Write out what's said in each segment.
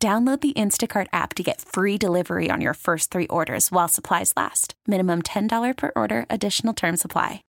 Download the Instacart app to get free delivery on your first three orders while supplies last. Minimum $10 per order. Additional terms apply.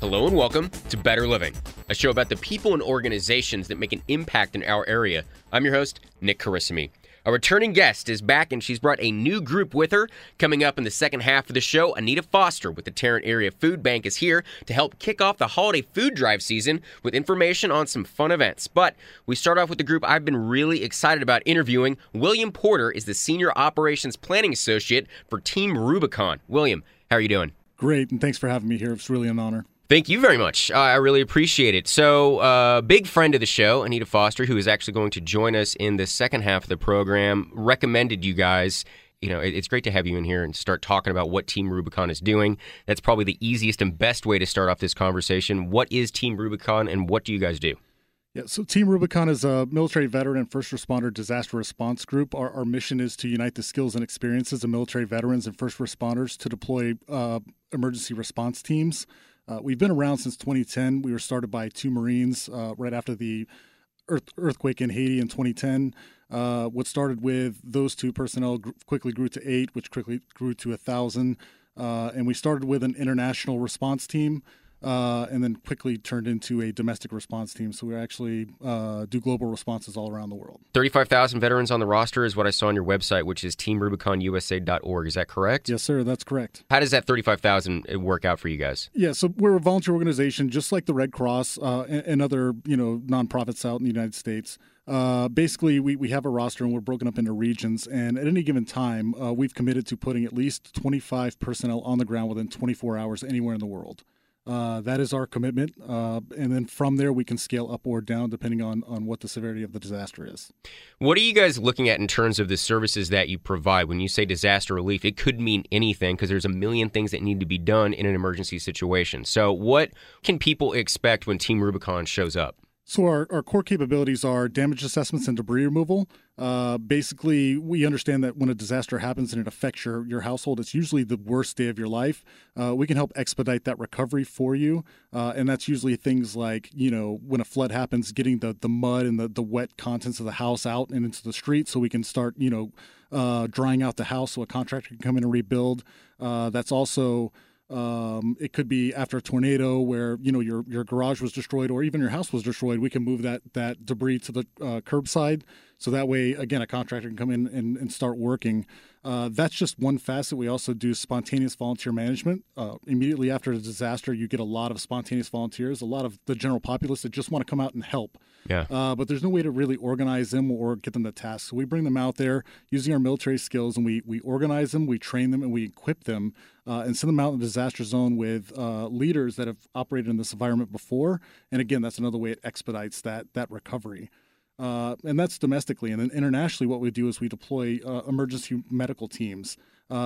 Hello and welcome to Better Living, a show about the people and organizations that make an impact in our area. I'm your host, Nick Carissimi. Our returning guest is back, and she's brought a new group with her. Coming up in the second half of the show, Anita Foster with the Tarrant Area Food Bank is here to help kick off the holiday food drive season with information on some fun events. But we start off with the group I've been really excited about interviewing. William Porter is the Senior Operations Planning Associate for Team Rubicon. William, how are you doing? Great, and thanks for having me here. It's really an honor. Thank you very much. I really appreciate it. So big friend of the show, Anita Foster, who is actually going to join us in the second half of the program, recommended you guys. You know, it's great to have you in here and start talking about what Team Rubicon is doing. That's probably the easiest and best way to start off this conversation. What is Team Rubicon and what do you guys do? Yeah, so Team Rubicon is a military veteran and first responder disaster response group. Our mission is to unite the skills and experiences of military veterans and first responders to deploy emergency response teams. We've been around since 2010. We were started by two Marines right after the earthquake in Haiti in 2010. What started with those two personnel quickly grew to 8, which quickly grew to 1,000. And we started with an international response team and then quickly turned into a domestic response team. So we actually do global responses all around the world. 35,000 veterans on the roster is what I saw on your website, which is teamrubiconusa.org. Is that correct? Yes, sir. That's correct. How does that 35,000 work out for you guys? Yeah, so we're a volunteer organization, just like the Red Cross and other, nonprofits out in the United States. Basically, we have a roster and we're broken up into regions. And at any given time, we've committed to putting at least 25 personnel on the ground within 24 hours anywhere in the world. That is our commitment. And then from there, we can scale up or down depending on what the severity of the disaster is. What are you guys looking at in terms of the services that you provide? When you say disaster relief, it could mean anything because there's a million things that need to be done in an emergency situation. So what can people expect when Team Rubicon shows up? So our core capabilities are damage assessments and debris removal. Basically, we understand that when a disaster happens and it affects your household, it's usually the worst day of your life. We can help expedite that recovery for you. And that's usually things like, when a flood happens, getting the mud and the wet contents of the house out and into the street so we can start, drying out the house so a contractor can come in and rebuild. That's also... it could be after a tornado where, your garage was destroyed or even your house was destroyed. We can move that debris to the curbside. So that way, again, a contractor can come in and start working. That's just one facet. We also do spontaneous volunteer management. Immediately after a disaster, you get a lot of spontaneous volunteers, a lot of the general populace that just want to come out and help. Yeah. But there's no way to really organize them or get them to task. So we bring them out there using our military skills, and we organize them, we train them, and we equip them and send them out in the disaster zone with leaders that have operated in this environment before. And again, that's another way it expedites that recovery. And that's domestically. And then internationally, what we do is we deploy emergency medical teams.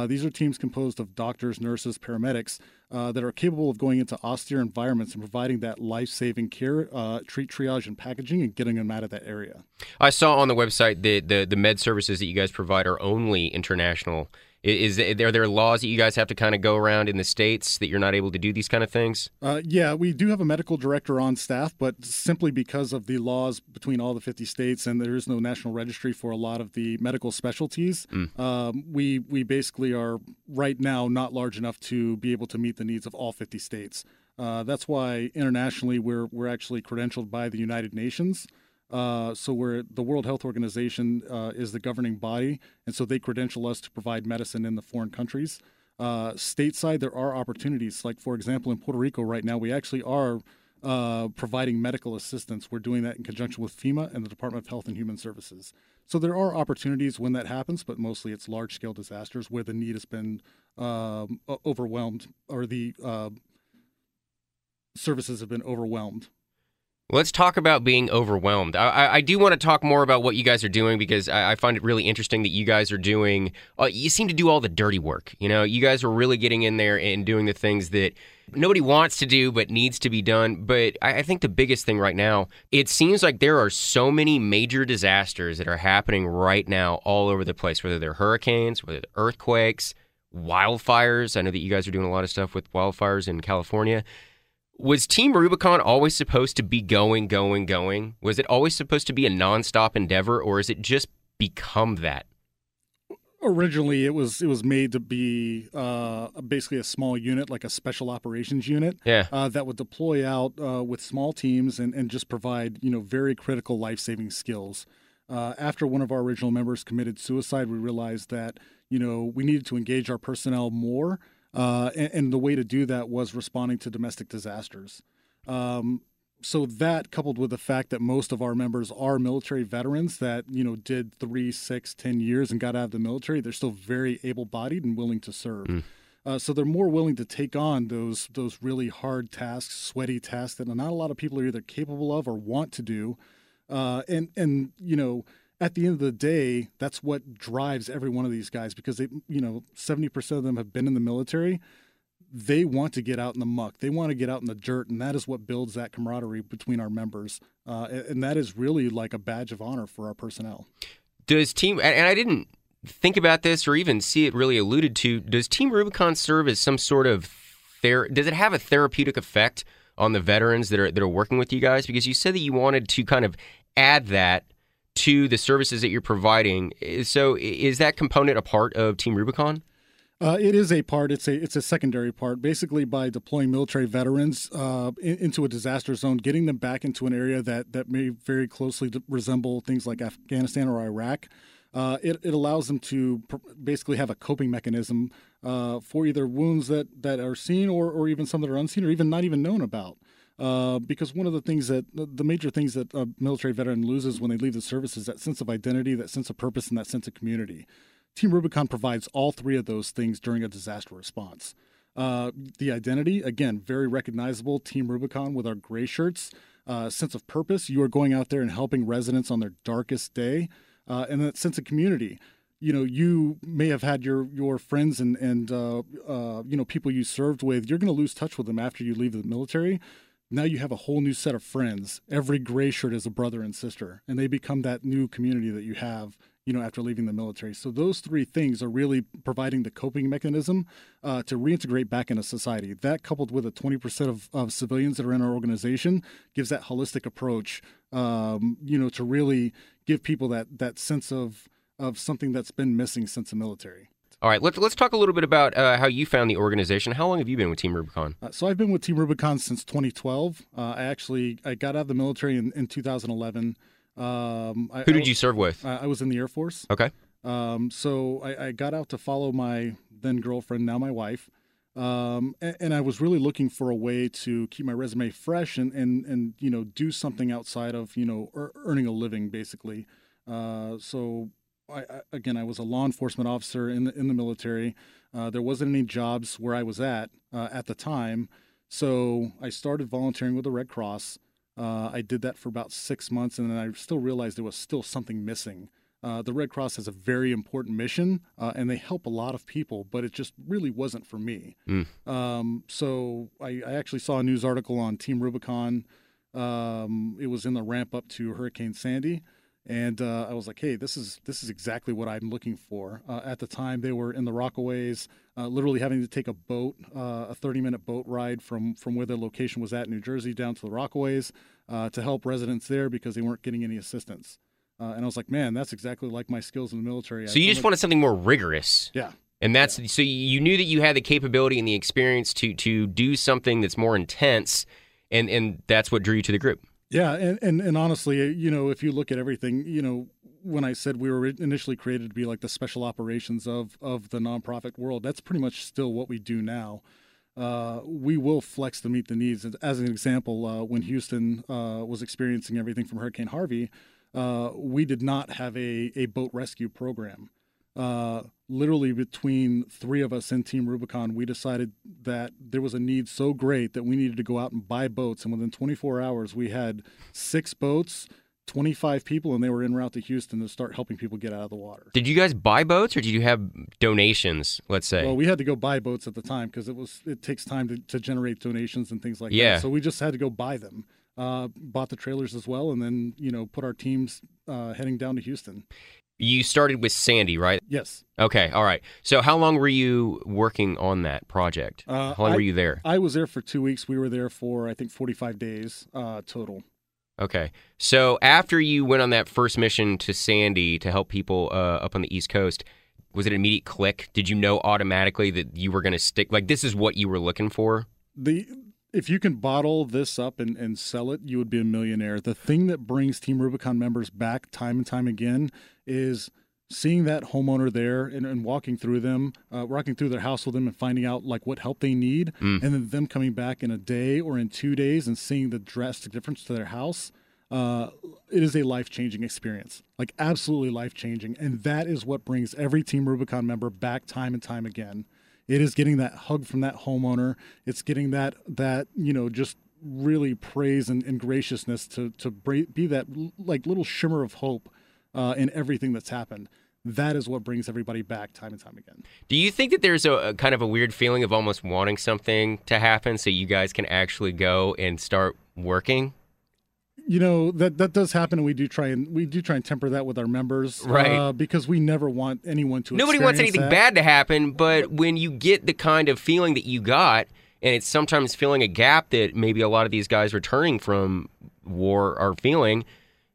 These are teams composed of doctors, nurses, paramedics that are capable of going into austere environments and providing that life-saving care, triage and packaging and getting them out of that area. I saw on the website that the med services that you guys provide are only international. Are there laws that you guys have to kind of go around in the states that you're not able to do these kind of things? Yeah, we do have a medical director on staff, but simply because of the laws between all the 50 states and there is no national registry for a lot of the medical specialties, we basically are right now not large enough to be able to meet the needs of all 50 states. That's why internationally we're actually credentialed by the United Nations. So the World Health Organization is the governing body, and so they credential us to provide medicine in the foreign countries. Stateside, there are opportunities. Like, for example, in Puerto Rico right now, we actually are providing medical assistance. We're doing that in conjunction with FEMA and the Department of Health and Human Services. So there are opportunities when that happens, but mostly it's large-scale disasters where the need has been overwhelmed or the services have been overwhelmed. Let's talk about being overwhelmed. I do want to talk more about what you guys are doing, because I find it really interesting that you guys are doing, you seem to do all the dirty work. You know, you guys are really getting in there and doing the things that nobody wants to do but needs to be done. But I think the biggest thing right now, it seems like there are so many major disasters that are happening right now all over the place, whether they're hurricanes, whether they're earthquakes, wildfires. I know that you guys are doing a lot of stuff with wildfires in California. Was Team Rubicon always supposed to be going? Was it always supposed to be a nonstop endeavor, or has it just become that? Originally, it was made to be basically a small unit, like a special operations unit, that would deploy out with small teams and just provide, you know, very critical life-saving skills. After one of our original members committed suicide, we realized that, you know, we needed to engage our personnel more. And the way to do that was responding to domestic disasters. So that, coupled with the fact that most of our members are military veterans that, you know, did 3, 6, 10 years and got out of the military, they're still very able-bodied and willing to serve. So they're more willing to take on those really hard tasks, sweaty tasks that not a lot of people are either capable of or want to do. And you know, at the end of the day, that's what drives every one of these guys, because they, you know, 70% of them have been in the military. They want to get out in the muck. They want to get out in the dirt, and that is what builds that camaraderie between our members. And that is really like a badge of honor for our personnel. Does Team, and I didn't think about this or even see it really alluded to, does Team Rubicon serve as some sort of, does it have a therapeutic effect on the veterans that are working with you guys? Because you said that you wanted to kind of add that to the services that you're providing. So is that component a part of Team Rubicon? It is a part. It's a secondary part. Basically, by deploying military veterans into a disaster zone, getting them back into an area that may very closely resemble things like Afghanistan or Iraq, it allows them to basically have a coping mechanism for either wounds that are seen or even some that are unseen or even not even known about. Because one of the things that the major things that a military veteran loses when they leave the service is that sense of identity, that sense of purpose, and that sense of community. Team Rubicon provides all three of those things during a disaster response. The identity, again, very recognizable, Team Rubicon with our gray shirts. Sense of purpose, you are going out there and helping residents on their darkest day. And that sense of community. You know, you may have had your friends and you know, people you served with. You're going to lose touch with them after you leave the military. Now you have a whole new set of friends. Every gray shirt is a brother and sister, and they become that new community that you have, you know, after leaving the military. So those three things are really providing the coping mechanism to reintegrate back into society. That, coupled with a 20% of civilians that are in our organization, gives that holistic approach, you know, to really give people that sense of something that's been missing since the military. All right, let's talk a little bit about how you found the organization. How long have you been with Team Rubicon? So I've been with Team Rubicon since 2012. I got out of the military in 2011. Who did you serve with? I was in the Air Force. Okay. So I got out to follow my then girlfriend, now my wife, and I was really looking for a way to keep my resume fresh and you know, do something outside of, you know, earning a living, basically. I was a law enforcement officer in the military. There wasn't any jobs where I was at the time, so I started volunteering with the Red Cross. I did that for about 6 months, and then I still realized there was still something missing. The Red Cross has a very important mission, and they help a lot of people, but it just really wasn't for me. So I actually saw a news article on Team Rubicon. It was in the ramp up to Hurricane Sandy. And I was like, hey, this is exactly what I'm looking for. At the time, they were in the Rockaways, literally having to take a boat, a 30-minute boat ride from where their location was at in New Jersey down to the Rockaways to help residents there because they weren't getting any assistance. And I was like, man, that's exactly like my skills in the military. So you just wanted something more rigorous. Yeah. And that's So you knew that you had the capability and the experience to do something that's more intense, and that's what drew you to the group. Yeah, and honestly, you know, if you look at everything, you know, when I said we were initially created to be like the special operations of the nonprofit world, that's pretty much still what we do now. We will flex to meet the needs. As an example, when Houston was experiencing everything from Hurricane Harvey, we did not have a boat rescue program. literally between three of us in Team Rubicon, we decided that there was a need so great that we needed to go out and buy boats. And within 24 hours, we had 6 boats, 25 people, and they were en route to Houston to start helping people get out of the water. Did you guys buy boats, or did you have donations, let's say? Well, we had to go buy boats at the time because it takes time to generate donations and things like that. So we just had to go buy them. Bought the trailers as well, and then, put our teams heading down to Houston. You started with Sandy, right? Yes. Okay, all right. So how long were you working on that project? How long were you there? I was there for 2 weeks. We were there for, I think, 45 days total. Okay. So after you went on that first mission to Sandy to help people up on the East Coast, was it an immediate click? Did you know automatically that you were going to stick? Like, this is what you were looking for? If you can bottle this up and sell it, you would be a millionaire. The thing that brings Team Rubicon members back time and time again is seeing that homeowner there and walking through their house with them and finding out what help they need, and then them coming back in a day or in 2 days and seeing the drastic difference to their house. It is a life-changing experience, absolutely life-changing. And that is what brings every Team Rubicon member back time and time again. It is getting that hug from that homeowner. It's getting that just really praise and graciousness to be that little shimmer of hope in everything that's happened. That is what brings everybody back time and time again. Do you think that there's a kind of a weird feeling of almost wanting something to happen so you guys can actually go and start working? That does happen, and we do try and temper that with our members, right? Because we never want anyone to. Nobody wants anything bad to happen, but when you get the kind of feeling that you got, and it's sometimes filling a gap that maybe a lot of these guys returning from war are feeling,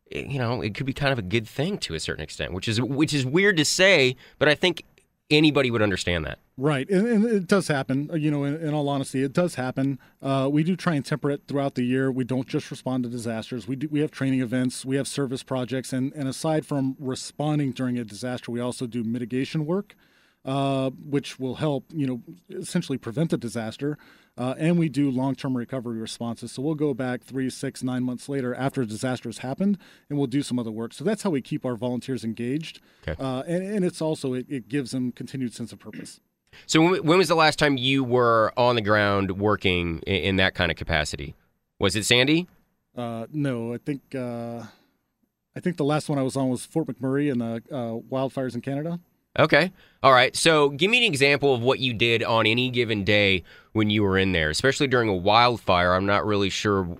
it could be kind of a good thing to a certain extent, which is weird to say, but I think anybody would understand that. Right. And it does happen. In all honesty, it does happen. We do try and temper it throughout the year. We don't just respond to disasters. We have training events. We have service projects. And aside from responding during a disaster, we also do mitigation work, which will help, essentially prevent the disaster. And we do long-term recovery responses. So we'll go back 3, 6, 9 months later after a disaster has happened, and we'll do some other work. So that's how we keep our volunteers engaged. Okay. And it's also, it gives them continued sense of purpose. So when was the last time you were on the ground working in that kind of capacity? Was it Sandy? No, I think the last one I was on was Fort McMurray and the wildfires in Canada. Okay. All right. So give me an example of what you did on any given day when you were in there, especially during a wildfire. I'm not really sure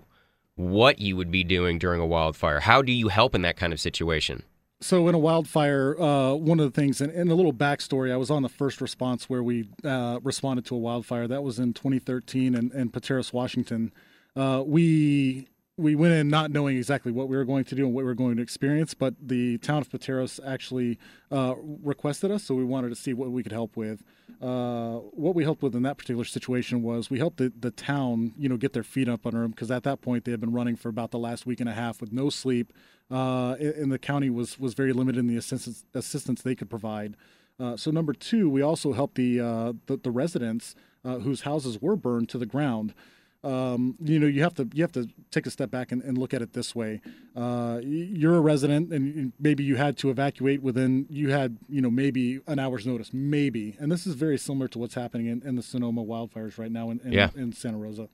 what you would be doing during a wildfire. How do you help in that kind of situation? So in a wildfire, one of the things, and a little backstory, I was on the first response where we responded to a wildfire. That was in 2013 in Pateros, Washington. We went in not knowing exactly what we were going to do and what we were going to experience, but the town of Pateros actually requested us, so we wanted to see what we could help with. What we helped with in that particular situation was we helped the town, get their feet up under them, because at that point they had been running for about the last week and a half with no sleep, and the county was very limited in the assistance they could provide. So number two, we also helped the residents whose houses were burned to the ground. You have to take a step back and look at it this way. You're a resident, and maybe you had to evacuate maybe an hour's notice, maybe. And this is very similar to what's happening in the Sonoma wildfires right now in Santa Rosa.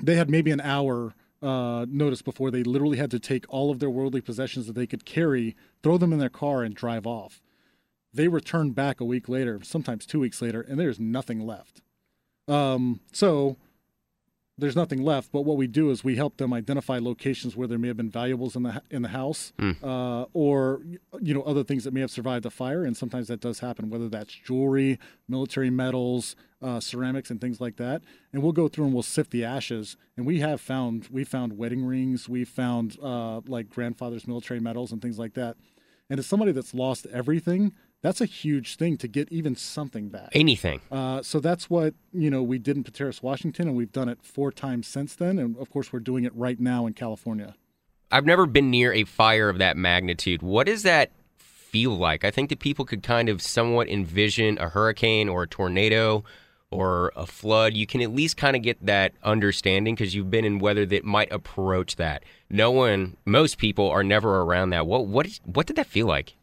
They had maybe an hour notice before they literally had to take all of their worldly possessions that they could carry, throw them in their car, and drive off. They returned back a week later, sometimes 2 weeks later, and there's nothing left. There's nothing left, but what we do is we help them identify locations where there may have been valuables in the house, or other things that may have survived the fire, and sometimes that does happen, whether that's jewelry, military medals, ceramics, and things like that. And we'll go through and we'll sift the ashes, and we found wedding rings, we found grandfather's military medals and things like that. And as somebody that's lost everything, that's a huge thing to get even something back. Anything. So that's what, we did in Pateros, Washington, and we've done it 4 times since then. And, of course, we're doing it right now in California. I've never been near a fire of that magnitude. What does that feel like? I think that people could kind of somewhat envision a hurricane or a tornado or a flood. You can at least kind of get that understanding because you've been in weather that might approach that. Most people are never around that. What did that feel like?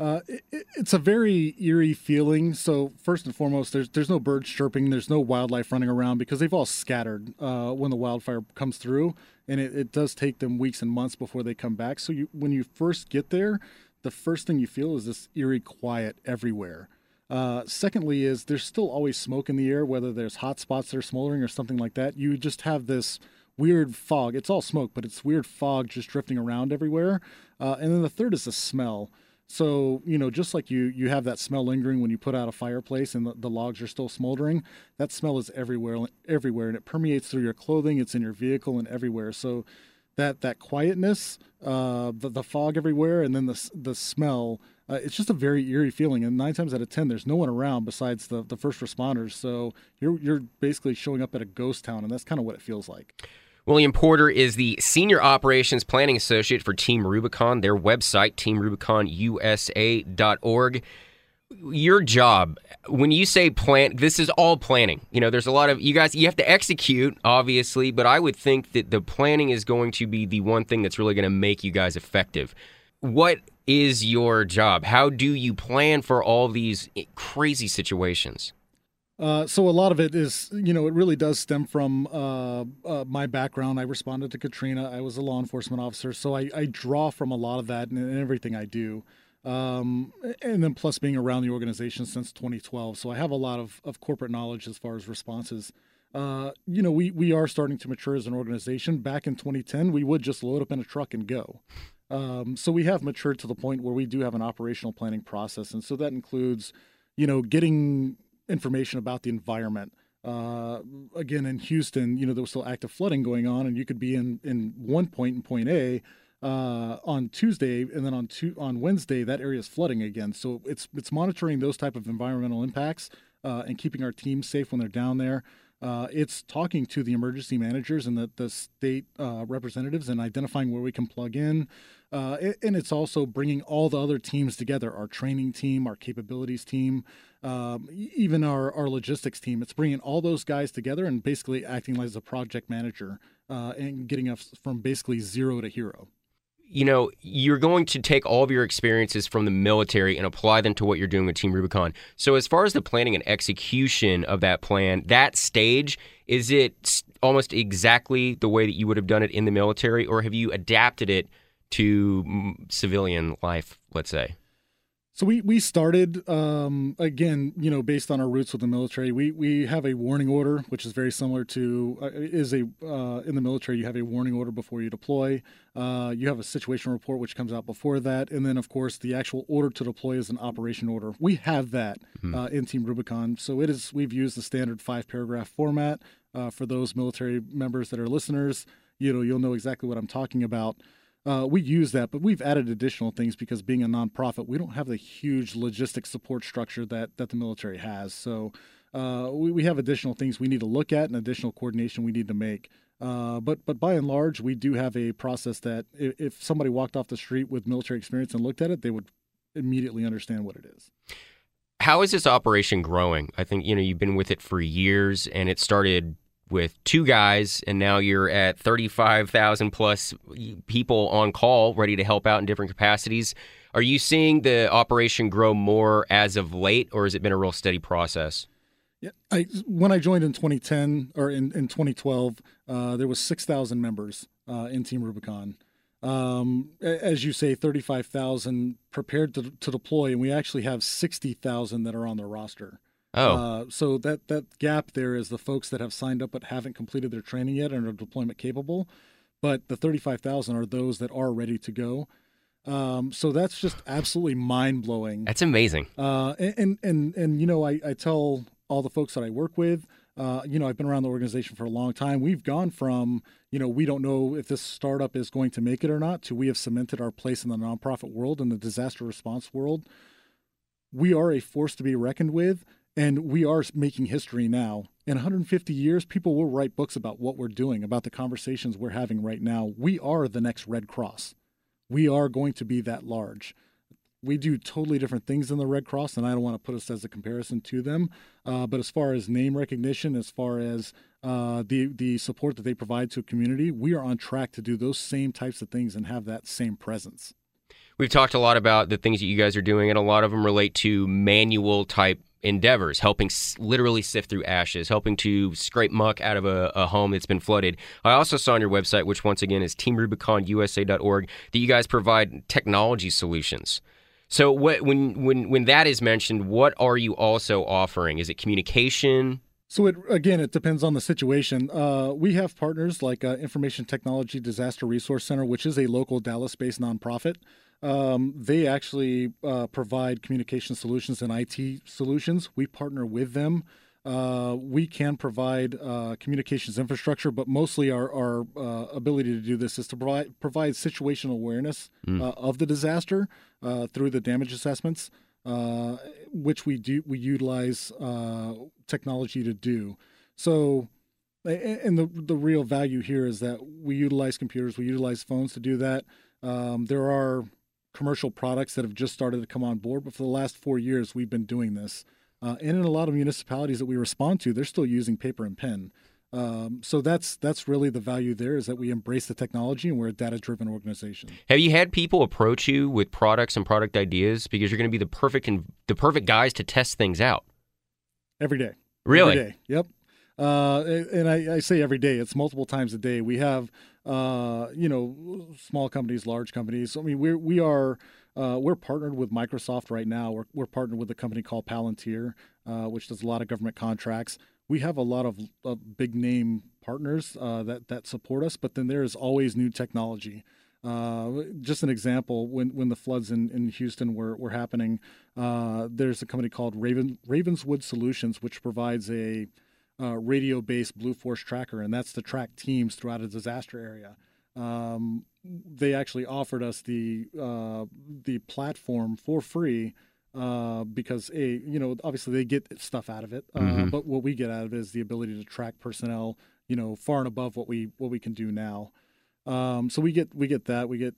It's a very eerie feeling. So first and foremost, there's no birds chirping. There's no wildlife running around because they've all scattered when the wildfire comes through. And it does take them weeks and months before they come back. So when you first get there, the first thing you feel is this eerie quiet everywhere. Secondly is there's still always smoke in the air, whether there's hot spots that are smoldering or something like that. You just have this weird fog. It's all smoke, but it's weird fog just drifting around everywhere. And then the third is the smell. So, you know, just like you have that smell lingering when you put out a fireplace and the logs are still smoldering, that smell is everywhere, and it permeates through your clothing, it's in your vehicle, and everywhere. So that quietness, the fog everywhere, and then the smell, it's just a very eerie feeling. And 9 times out of 10, there's no one around besides the first responders. So you're basically showing up at a ghost town, and that's kind of what it feels like. William Porter is the Senior Operations Planning Associate for Team Rubicon. Their website, teamrubiconusa.org. Your job, when you say plan, this is all planning. You know, there's a lot of you guys, you have to execute, obviously, but I would think that the planning is going to be the one thing that's really going to make you guys effective. What is your job? How do you plan for all these crazy situations? So a lot of it is, you know, it really does stem from my background. I responded to Katrina. I was a law enforcement officer. So I draw from a lot of that in everything I do. And then plus being around the organization since 2012. So I have a lot of corporate knowledge as far as responses. You know, we are starting to mature as an organization. Back in 2010, we would just load up in a truck and go. So we have matured to the point where we do have an operational planning process. And so that includes, you know, getting information about the environment. Again, in Houston, you know, there was still active flooding going on, and you could be in one point in point A on Tuesday, and then on Wednesday, that area is flooding again. So it's monitoring those type of environmental impacts and keeping our teams safe when they're down there. It's talking to the emergency managers and the state representatives and identifying where we can plug in. And it's also bringing all the other teams together, our training team, our capabilities team, even our logistics team. It's bringing all those guys together and basically acting like as a project manager and getting us from basically zero to hero. You know, you're going to take all of your experiences from the military and apply them to what you're doing with Team Rubicon. So as far as the planning and execution of that plan, that stage, is it almost exactly the way that you would have done it in the military, or have you adapted it to civilian life, let's say? So we started, again, you know, based on our roots with the military, we have a warning order, which is very similar to, in the military, you have a warning order before you deploy. You have a situation report, which comes out before that. And then, of course, the actual order to deploy is an operation order. We have that in Team Rubicon. So we've used the standard 5-paragraph format for those military members that are listeners. You know, you'll know exactly what I'm talking about. We use that, but we've added additional things because being a nonprofit, we don't have the huge logistics support structure that the military has. So we have additional things we need to look at and additional coordination we need to make. But by and large, we do have a process that if somebody walked off the street with military experience and looked at it, they would immediately understand what it is. How is this operation growing? I think, you know, you've been with it for years, and it started with 2 guys, and now you're at 35,000 plus people on call ready to help out in different capacities. Are you seeing the operation grow more as of late, or has it been a real steady process? Yeah, when I joined in 2010 or in 2012, there was 6,000 members in Team Rubicon. As you say, 35,000 prepared to deploy, and we actually have 60,000 that are on the roster. Oh, so that gap there is the folks that have signed up but haven't completed their training yet and are deployment capable. But the 35,000 are those that are ready to go. So that's just absolutely mind blowing. That's amazing. And you know, I tell all the folks that I work with, you know, I've been around the organization for a long time. We've gone from, you know, we don't know if this startup is going to make it or not, to we have cemented our place in the nonprofit world and the disaster response world. We are a force to be reckoned with. And we are making history now. In 150 years, people will write books about what we're doing, about the conversations we're having right now. We are the next Red Cross. We are going to be that large. We do totally different things than the Red Cross, and I don't want to put us as a comparison to them. But as far as name recognition, as far as the support that they provide to a community, we are on track to do those same types of things and have that same presence. We've talked a lot about the things that you guys are doing, and a lot of them relate to manual type endeavors, helping literally sift through ashes, helping to scrape muck out of a home that's been flooded. I also saw on your website, which once again is teamrubiconusa.org, that you guys provide technology solutions. So when that is mentioned, what are you also offering? Is it communication? So it depends on the situation. We have partners like Information Technology Disaster Resource Center, which is a local Dallas-based nonprofit. They actually provide communication solutions and IT solutions. We partner with them. We can provide communications infrastructure, but mostly our ability to do this is to provide situational awareness of the disaster through the damage assessments, which we utilize technology to do. So, and the real value here is that we utilize computers, we utilize phones to do that. There are commercial products that have just started to come on board, but for the last 4 years, we've been doing this. And in a lot of municipalities that we respond to, they're still using paper and pen. So that's really the value there, is that we embrace the technology and we're a data-driven organization. Have you had people approach you with products and product ideas? Because you're going to be the perfect guys to test things out. Every day. Really? Every day. Yep. And I say every day. It's multiple times a day. We have, small companies, large companies. I mean, we're partnered with Microsoft right now. We're partnered with a company called Palantir, which does a lot of government contracts. We have a lot of big name partners that support us, but then there is always new technology. Just an example, when the floods in Houston were happening, there's a company called Ravenswood Solutions, which provides a radio-based Blue Force tracker, and that's to track teams throughout a disaster area. They actually offered us the platform for free because obviously they get stuff out of it, but what we get out of it is the ability to track personnel, far and above what we can do now. So we get that. We get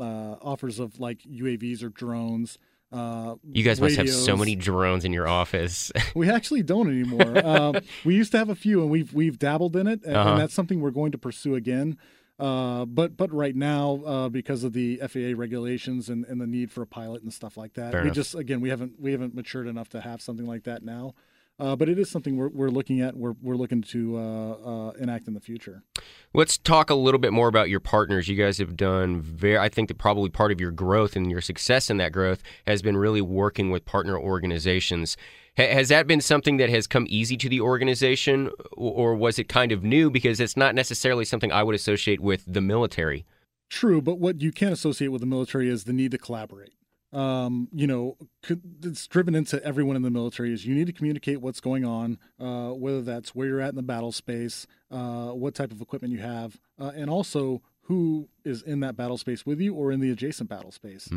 offers of like UAVs or drones. You guys must have so many drones in your office. We actually don't anymore. We used to have a few, and we've dabbled in it, and that's something we're going to pursue again. But right now, because of the FAA regulations and the need for a pilot and stuff like that, we haven't matured enough to have something like that now. But it is something we're looking at. We're looking to enact in the future. Let's talk a little bit more about your partners. You guys have done I think that probably part of your growth and your success in that growth has been really working with partner organizations. Has that been something that has come easy to the organization, or was it kind of new? Because it's not necessarily something I would associate with the military. True, but what you can associate with the military is the need to collaborate. It's driven into everyone in the military is you need to communicate what's going on, whether that's where you're at in the battle space, what type of equipment you have, and also who is in that battle space with you or in the adjacent battle space.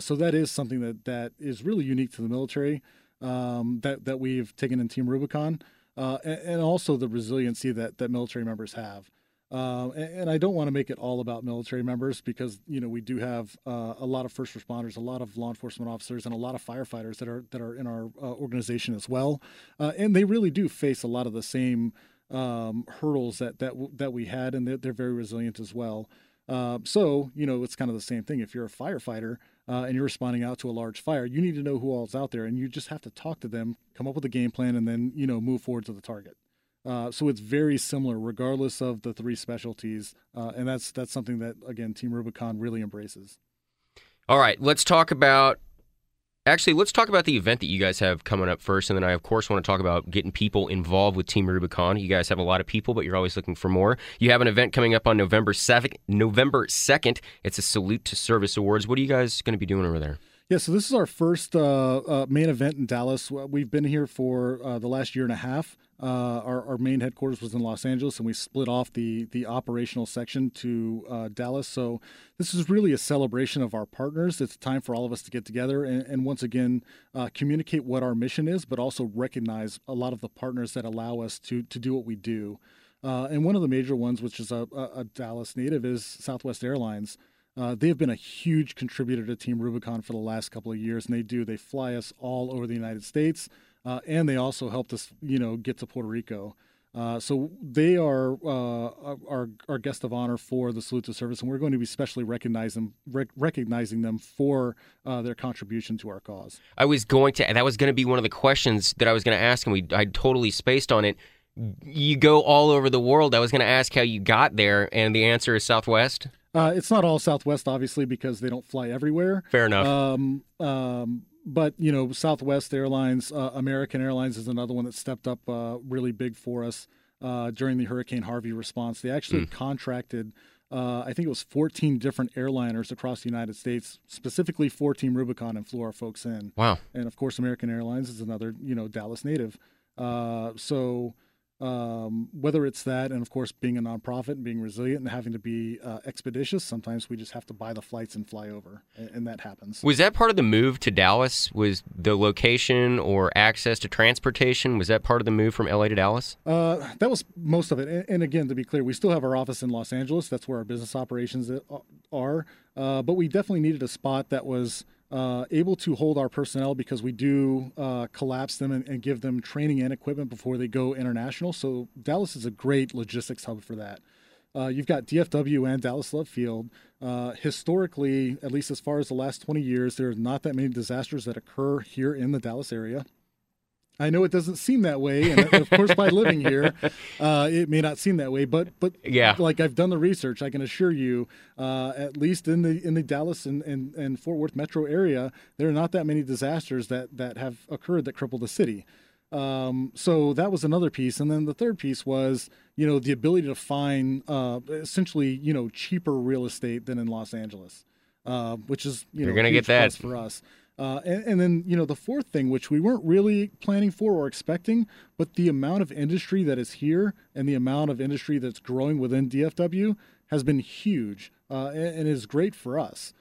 So that is something that is really unique to the military that we've taken in Team Rubicon, and also the resiliency that military members have. And I don't want to make it all about military members because, we do have a lot of first responders, a lot of law enforcement officers, and a lot of firefighters that are in our organization as well. And they really do face a lot of the same hurdles that we had, and they're very resilient as well. So, it's kind of the same thing. If you're a firefighter and you're responding out to a large fire, you need to know who all's out there, and you just have to talk to them, come up with a game plan, and then, move forward to the target. So it's very similar, regardless of the three specialties, and that's something that, again, Team Rubicon really embraces. All right, let's talk about the event that you guys have coming up first, and then I, of course, want to talk about getting people involved with Team Rubicon. You guys have a lot of people, but you're always looking for more. You have an event coming up on November 2nd. It's a Salute to Service Awards. What are you guys going to be doing over there? Yeah, so this is our first main event in Dallas. We've been here for the last year and a half. Our main headquarters was in Los Angeles, and we split off the operational section to Dallas. So this is really a celebration of our partners. It's time for all of us to get together and once again, communicate what our mission is, but also recognize a lot of the partners that allow us to do what we do. And one of the major ones, which is a Dallas native, is Southwest Airlines. They've been a huge contributor to Team Rubicon for the last couple of years, and they fly us all over the United States, and they also helped us, get to Puerto Rico. So they are our guest of honor for the Salute to Service, and we're going to be specially recognizing them for their contribution to our cause. That was going to be one of the questions that I was going to ask, and I totally spaced on it. You go all over the world. I was going to ask how you got there, and the answer is Southwest. It's not all Southwest, obviously, because they don't fly everywhere. Fair enough. But, you know, Southwest Airlines, American Airlines is another one that stepped up really big for us during the Hurricane Harvey response. They actually contracted, I think it was 14 different airliners across the United States, specifically for Team Rubicon, and flew our folks in. Wow. And, of course, American Airlines is another, you know, Dallas native. Whether it's that and, of course, being a nonprofit and being resilient and having to be expeditious, sometimes we just have to buy the flights and fly over, and that happens. Was that part of the move to Dallas? Was the location or access to transportation, was that part of the move from L.A. to Dallas? That was most of it. And again, to be clear, we still have our office in Los Angeles. That's where our business operations are. But we definitely needed a spot that was able to hold our personnel, because we do collapse them and give them training and equipment before they go international. So Dallas is a great logistics hub for that. You've got DFW and Dallas Love Field. Historically, at least as far as the last 20 years, there are not that many disasters that occur here in the Dallas area. I know it doesn't seem that way, and of course, by living here, it may not seem that way. But yeah, like I've done the research, I can assure you, at least in the Dallas and Fort Worth metro area, there are not that many disasters that have occurred that cripple the city. So that was another piece, and then the third piece was, you know, the ability to find essentially, you know, cheaper real estate than in Los Angeles, which is, you know, you're gonna get that for us. And then, you know, the fourth thing, which we weren't really planning for or expecting, but the amount of industry that is here and the amount of industry that's growing within DFW has been huge and is great for us.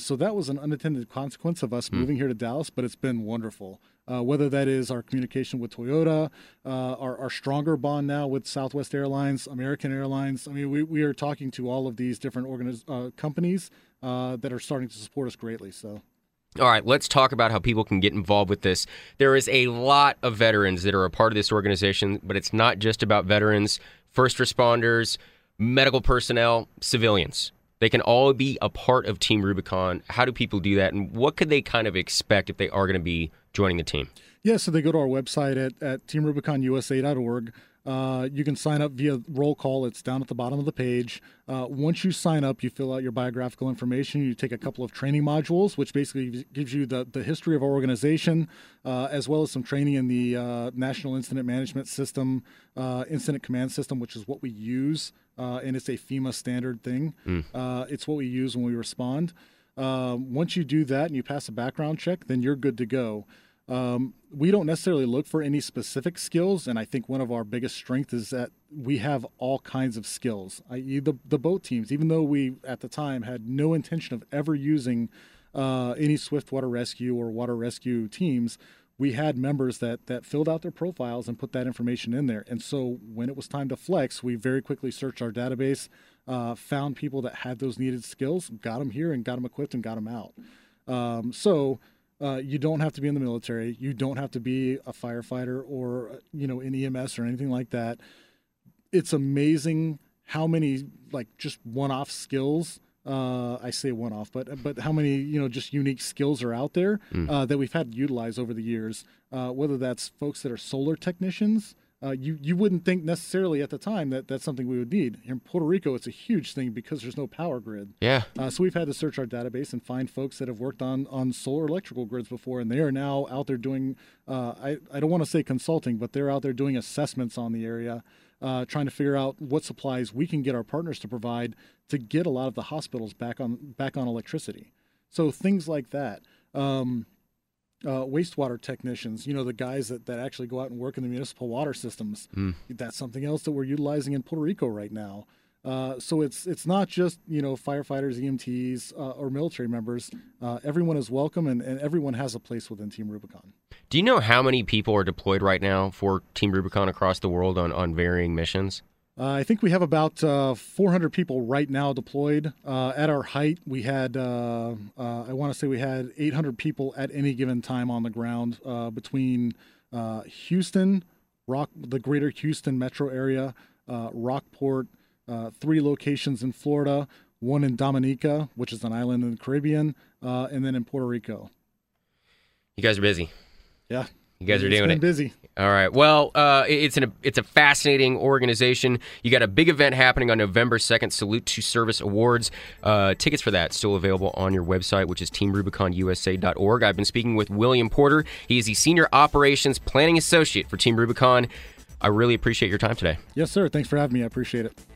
So that was an unintended consequence of us moving here to Dallas, but it's been wonderful. Whether that is our communication with Toyota, our stronger bond now with Southwest Airlines, American Airlines. I mean, we are talking to all of these different companies that are starting to support us greatly. So. All right, let's talk about how people can get involved with this. There is a lot of veterans that are a part of this organization, but it's not just about veterans, first responders, medical personnel, civilians. They can all be a part of Team Rubicon. How do people do that, and what could they kind of expect if they are going to be joining the team? Yeah, so they go to our website at teamrubiconusa.org. You can sign up via roll call. It's down at the bottom of the page. Once you sign up, you fill out your biographical information. You take a couple of training modules, which basically gives you the history of our organization, as well as some training in the National Incident Management System, Incident Command System, which is what we use, and it's a FEMA standard thing. It's what we use when we respond. Once you do that and you pass a background check, then you're good to go. We don't necessarily look for any specific skills, and I think one of our biggest strengths is that we have all kinds of skills, i.e. the boat teams. Even though we, at the time, had no intention of ever using any swift water rescue or water rescue teams, we had members that filled out their profiles and put that information in there. And so when it was time to flex, we very quickly searched our database, found people that had those needed skills, got them here and got them equipped and got them out. You don't have to be in the military. You don't have to be a firefighter or, you know, in EMS or anything like that. It's amazing how many, like, just one-off skills. I say one-off, but how many, you know, just unique skills are out there that we've had to utilize over the years, whether that's folks that are solar technicians. You wouldn't think necessarily at the time that that's something we would need. In Puerto Rico, it's a huge thing because there's no power grid. Yeah. So we've had to search our database and find folks that have worked on solar electrical grids before, and they are now out there doing, I don't want to say consulting, but they're out there doing assessments on the area, trying to figure out what supplies we can get our partners to provide to get a lot of the hospitals back on electricity. So things like that. Wastewater technicians, you know, the guys that actually go out and work in the municipal water systems. That's something else that we're utilizing in Puerto Rico right now. So it's not just, you know, firefighters, EMTs, or military members. Everyone is welcome, and everyone has a place within Team Rubicon. Do you know how many people are deployed right now for Team Rubicon across the world on varying missions? I think we have about 400 people right now deployed. At our height, we had, I want to say we had 800 people at any given time on the ground between Houston, the greater Houston metro area, Rockport, 3 locations in Florida, 1 in Dominica, which is an island in the Caribbean, and then in Puerto Rico. You guys are busy. Yeah. You guys are doing it. It's been busy. All right. Well, it's a fascinating organization. You got a big event happening on November 2nd, Salute to Service Awards. Tickets for that still available on your website, which is teamrubiconusa.org. I've been speaking with William Porter. He is the Senior Operations Planning Associate for Team Rubicon. I really appreciate your time today. Yes, sir. Thanks for having me. I appreciate it.